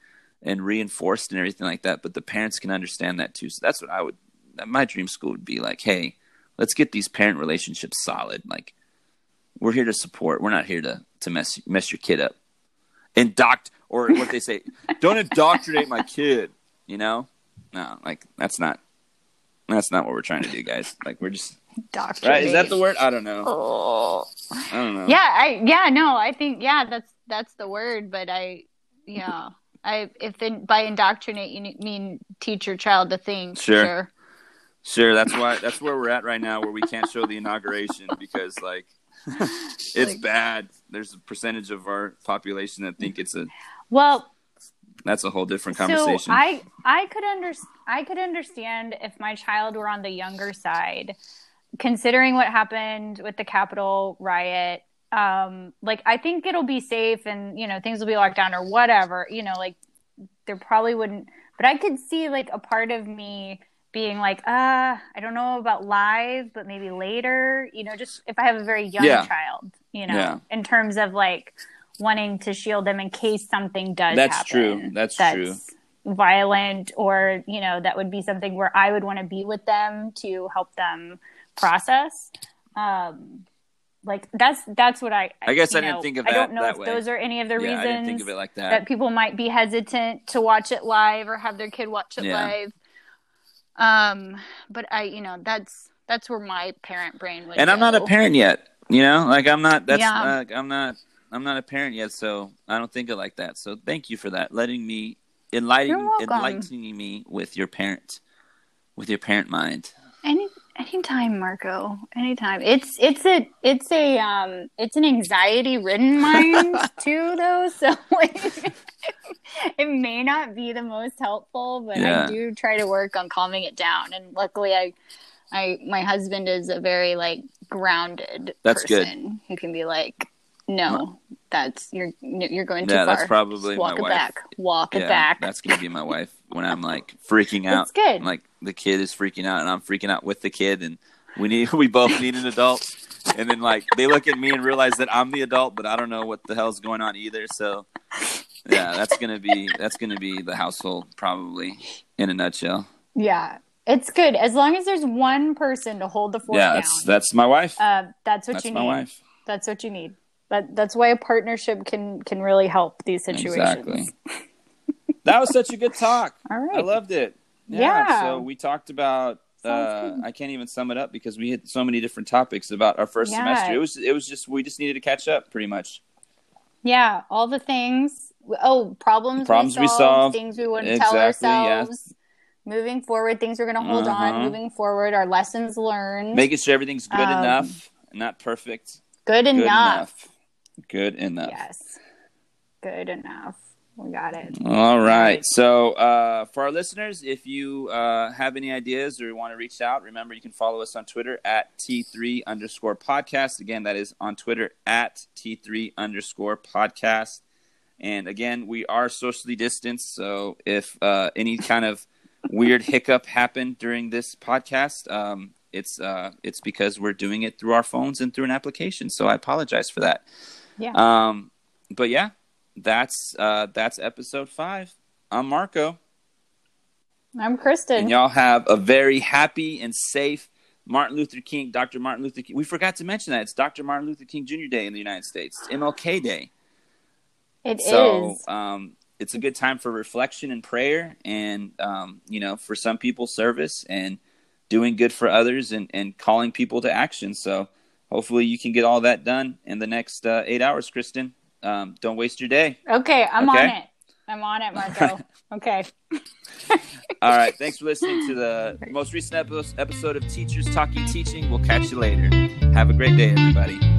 and reinforced and everything like that, but the parents can understand that, too. So that's what I would my dream school would be like, hey, let's get these parent relationships solid. Like, we're here to support. We're not here to, to mess, mess your kid up. Indoct- or what they say, don't indoctrinate my kid, you know? No, like, that's not, that's not what we're trying to do, guys. Like, we're just, right? Is that the word? I don't know. Oh. I don't know. Yeah, I, yeah, no, I think, yeah, that's, that's the word, but I, yeah, I, if in, by indoctrinate, you mean teach your child to think. Sure. sure. Sure, that's why that's where we're at right now, where we can't show the inauguration because, like, it's like, bad. There's a percentage of our population that think it's a well. That's a whole different conversation. So I I could under I could understand if my child were on the younger side, considering what happened with the Capitol riot. Um, like, I think it'll be safe, and you know things will be locked down or whatever. You know, like there probably wouldn't, but I could see like a part of me being like, uh, I don't know about live, but maybe later, you know, just if I have a very young yeah. child, you know, yeah. in terms of like wanting to shield them in case something does that's happen. True. That's, that's true. Violent or, you know, that would be something where I would want to be with them to help them process. Um, like that's, that's what I, I guess I know, didn't think of that. I don't know if way. Those are any of the yeah, reasons I didn't think of it like that. That people might be hesitant to watch it live or have their kid watch it yeah. live. Um, but I, you know, that's, that's where my parent brain would And go. I'm not a parent yet, you know, like I'm not, that's, yeah. uh, I'm not, I'm not a parent yet. So I don't think of like that. So thank you for that. Letting me enlightening, enlightening me with your parent, with your parent mind. Any, anytime, Marco, anytime. It's, it's a, it's a, um, it's an anxiety ridden mind too though. So like, it may not be the most helpful, but yeah. I do try to work on calming it down. And luckily, I, I, my husband is a very like grounded that's person good. Who can be like, no, my, that's you're you're going too yeah, far. Yeah, that's probably walk my it wife. Back, walk yeah, it back. That's gonna be my wife when I'm like freaking out. That's good. I'm, like the kid is freaking out, and I'm freaking out with the kid, and we need we both need an adult. And then like they look at me and realize that I'm the adult, but I don't know what the hell's going on either. So. Yeah, that's gonna be that's gonna be the household probably in a nutshell. Yeah, it's good as long as there's one person to hold the fort yeah, down. Yeah, that's, that's my wife. Uh, that's what that's you need. That's my wife. That's what you need. That that's why a partnership can can really help these situations. Exactly. That was such a good talk. All right, I loved it. Yeah. yeah. So we talked about. Uh, I can't even sum it up because we hit so many different topics about our first yeah. semester. It was it was just we just needed to catch up pretty much. Yeah, all the things. Oh, problems, problems we, solved, we solved, things we wouldn't exactly, tell ourselves, yeah. moving forward, things we're going to hold uh-huh. on, moving forward, our lessons learned. Making sure everything's good um, enough, not perfect. Good, good enough. enough. Good enough. Yes. Good enough. We got it. All right. So uh, for our listeners, if you uh, have any ideas or want to reach out, remember you can follow us on Twitter at T three underscore podcast. Again, that is on Twitter at T three underscore podcast. And again, we are socially distanced, so if uh, any kind of weird hiccup happened during this podcast, um, It's uh, it's because we're doing it through our phones and through an application. So I apologize for that. Yeah. Um, but yeah, that's uh, that's episode five. I'm Marco. I'm Kristen. And y'all have a very happy and safe Martin Luther King, Doctor Martin Luther King. We forgot to mention that. It's Doctor Martin Luther King Junior Day in the United States. It's M L K Day. It so, is. So um, it's a good time for reflection and prayer and, um, you know, for some people, service and doing good for others and, and calling people to action. So hopefully you can get all that done in the next uh, eight hours, Kristen. Um, don't waste your day. Okay, I'm okay? on it. I'm on it, Marco. Okay. All right. Thanks for listening to the most recent episode of Teachers Talking Teaching. We'll catch you later. Have a great day, everybody.